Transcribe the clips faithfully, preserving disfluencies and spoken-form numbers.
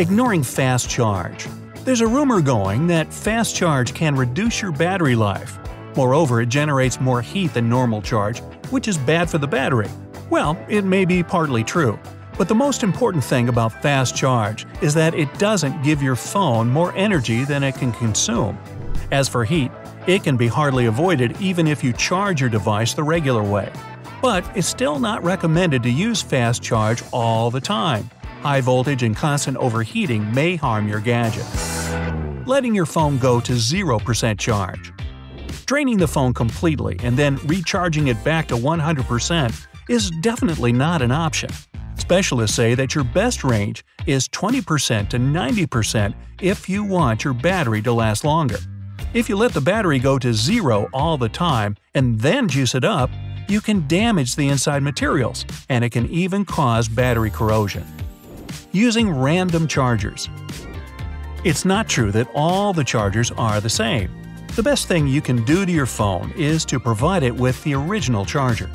Ignoring fast charge. There's a rumor going that fast charge can reduce your battery life. Moreover, it generates more heat than normal charge, which is bad for the battery. Well, it may be partly true. But the most important thing about fast charge is that it doesn't give your phone more energy than it can consume. As for heat, it can be hardly avoided even if you charge your device the regular way. But it's still not recommended to use fast charge all the time. High voltage and constant overheating may harm your gadget. Letting your phone go to zero percent charge. Draining the phone completely and then recharging it back to one hundred percent is definitely not an option. Specialists say that your best range is twenty percent to ninety percent if you want your battery to last longer. If you let the battery go to zero all the time and then juice it up, you can damage the inside materials, and it can even cause battery corrosion. Using random chargers. It's not true that all the chargers are the same. The best thing you can do to your phone is to provide it with the original charger.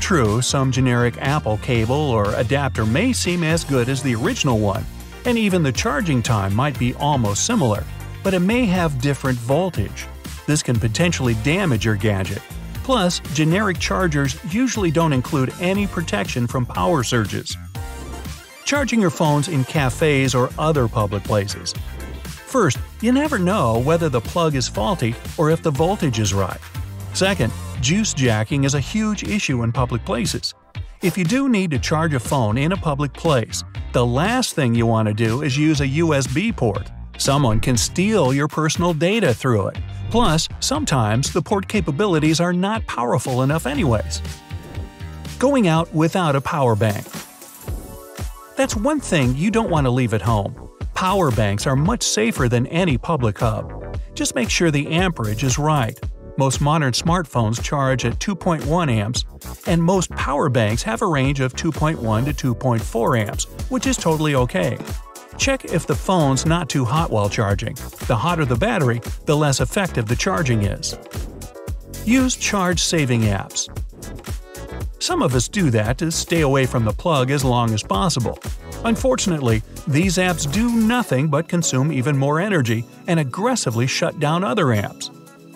True, some generic Apple cable or adapter may seem as good as the original one, and even the charging time might be almost similar, but it may have different voltage. This can potentially damage your gadget. Plus, generic chargers usually don't include any protection from power surges. Charging your phones in cafes or other public places. First, you never know whether the plug is faulty or if the voltage is right. Second, juice jacking is a huge issue in public places. If you do need to charge a phone in a public place, the last thing you want to do is use a U S B port. Someone can steal your personal data through it. Plus, sometimes the port capabilities are not powerful enough anyways. Going out without a power bank. That's one thing you don't want to leave at home. Power banks are much safer than any public hub. Just make sure the amperage is right. Most modern smartphones charge at two point one amps, and most power banks have a range of two point one to two point four amps, which is totally okay. Check if the phone's not too hot while charging. The hotter the battery, the less effective the charging is. Use charge-saving apps. Some of us do that to stay away from the plug as long as possible. Unfortunately, these apps do nothing but consume even more energy and aggressively shut down other apps.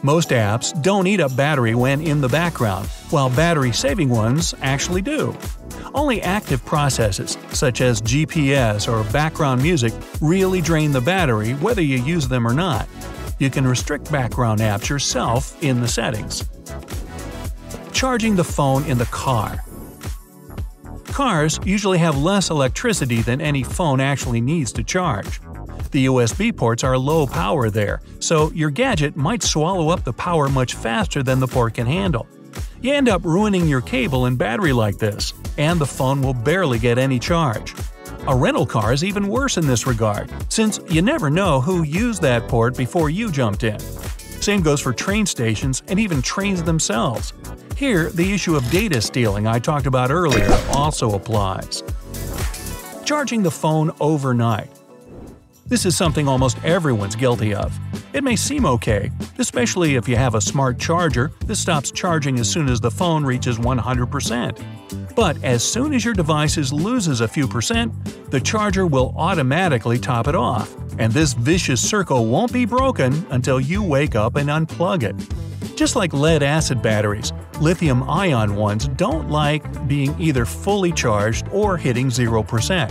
Most apps don't eat up battery when in the background, while battery-saving ones actually do. Only active processes, such as G P S or background music, really drain the battery whether you use them or not. You can restrict background apps yourself in the settings. Charging the phone in the car. Cars usually have less electricity than any phone actually needs to charge. The U S B ports are low power there, so your gadget might swallow up the power much faster than the port can handle. You end up ruining your cable and battery like this, and the phone will barely get any charge. A rental car is even worse in this regard, since you never know who used that port before you jumped in. Same goes for train stations and even trains themselves. Here, the issue of data stealing I talked about earlier also applies. Charging the phone overnight. This is something almost everyone's guilty of. It may seem okay, especially if you have a smart charger that stops charging as soon as the phone reaches one hundred percent. But as soon as your device loses a few percent, the charger will automatically top it off, and this vicious circle won't be broken until you wake up and unplug it. Just like lead-acid batteries, lithium-ion ones don't like being either fully charged or hitting zero percent.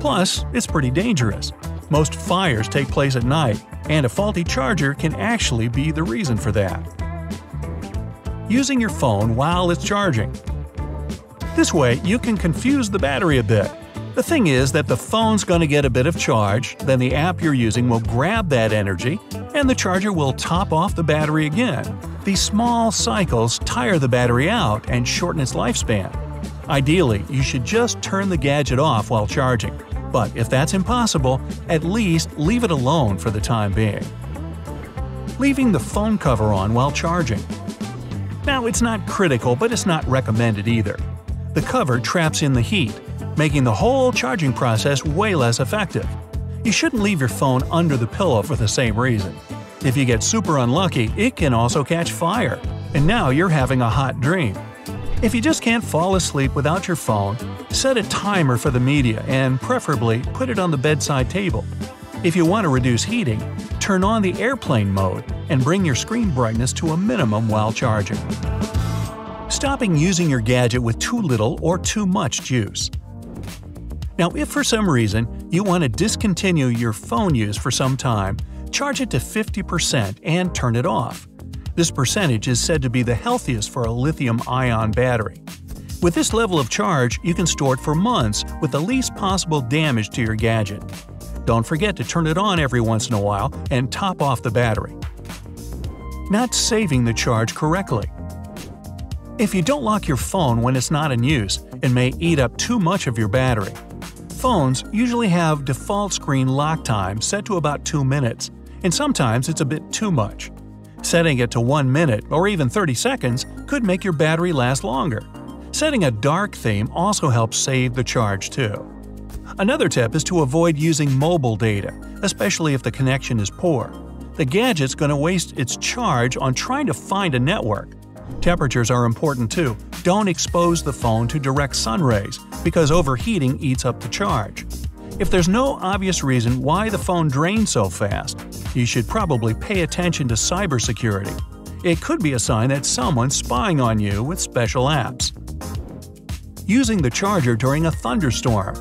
Plus, it's pretty dangerous. Most fires take place at night, and a faulty charger can actually be the reason for that. Using your phone while it's charging. This way, you can confuse the battery a bit. The thing is that the phone's going to get a bit of charge, then the app you're using will grab that energy, and the charger will top off the battery again. These small cycles tire the battery out and shorten its lifespan. Ideally, you should just turn the gadget off while charging. But if that's impossible, at least leave it alone for the time being. Leaving the phone cover on while charging. Now, it's not critical, but it's not recommended either. The cover traps in the heat, making the whole charging process way less effective. You shouldn't leave your phone under the pillow for the same reason. If you get super unlucky, it can also catch fire, and now you're having a hot dream. If you just can't fall asleep without your phone, set a timer for the media and preferably put it on the bedside table. If you want to reduce heating, turn on the airplane mode and bring your screen brightness to a minimum while charging. Stopping using your gadget with too little or too much juice. Now, if for some reason you want to discontinue your phone use for some time, charge it to fifty percent and turn it off. This percentage is said to be the healthiest for a lithium-ion battery. With this level of charge, you can store it for months with the least possible damage to your gadget. Don't forget to turn it on every once in a while and top off the battery. Not saving the charge correctly. If you don't lock your phone when it's not in use, it may eat up too much of your battery. Phones usually have default screen lock time set to about two minutes, and sometimes it's a bit too much. Setting it to one minute or even thirty seconds could make your battery last longer. Setting a dark theme also helps save the charge too. Another tip is to avoid using mobile data, especially if the connection is poor. The gadget's going to waste its charge on trying to find a network. Temperatures are important too. Don't expose the phone to direct sun rays because overheating eats up the charge. If there's no obvious reason why the phone drains so fast, you should probably pay attention to cybersecurity. It could be a sign that someone's spying on you with special apps. Using the charger during a thunderstorm.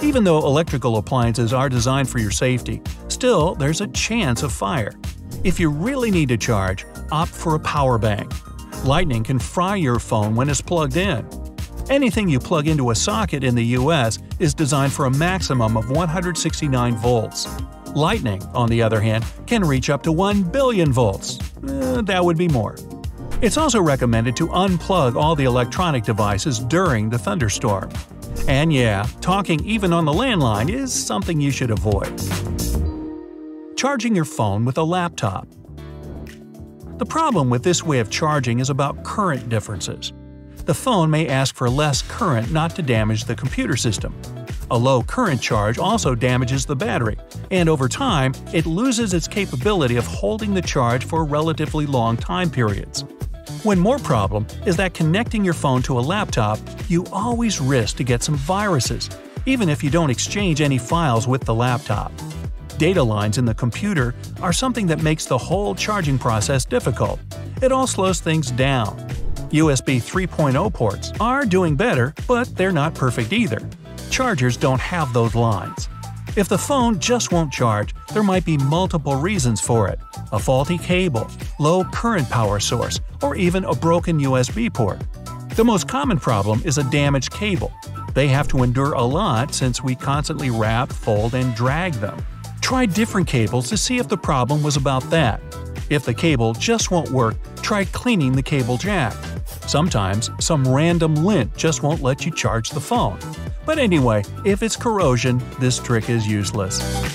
Even though electrical appliances are designed for your safety, still there's a chance of fire. If you really need to charge, opt for a power bank. Lightning can fry your phone when it's plugged in. Anything you plug into a socket in the U S is designed for a maximum of one hundred sixty-nine volts. Lightning, on the other hand, can reach up to one billion volts. Eh, that would be more. It's also recommended to unplug all the electronic devices during the thunderstorm. And yeah, talking even on the landline is something you should avoid. Charging your phone with a laptop. The problem with this way of charging is about current differences. The phone may ask for less current not to damage the computer system. A low current charge also damages the battery, and over time, it loses its capability of holding the charge for relatively long time periods. One more problem is that connecting your phone to a laptop, you always risk to get some viruses, even if you don't exchange any files with the laptop. Data lines in the computer are something that makes the whole charging process difficult. It all slows things down. U S B three point oh ports are doing better, but they're not perfect either. Chargers don't have those lines. If the phone just won't charge, there might be multiple reasons for it: a faulty cable, low current power source, or even a broken U S B port. The most common problem is a damaged cable. They have to endure a lot since we constantly wrap, fold, and drag them. Try different cables to see if the problem was about that. If the cable just won't work, try cleaning the cable jack. Sometimes some random lint just won't let you charge the phone. But anyway, if it's corrosion, this trick is useless.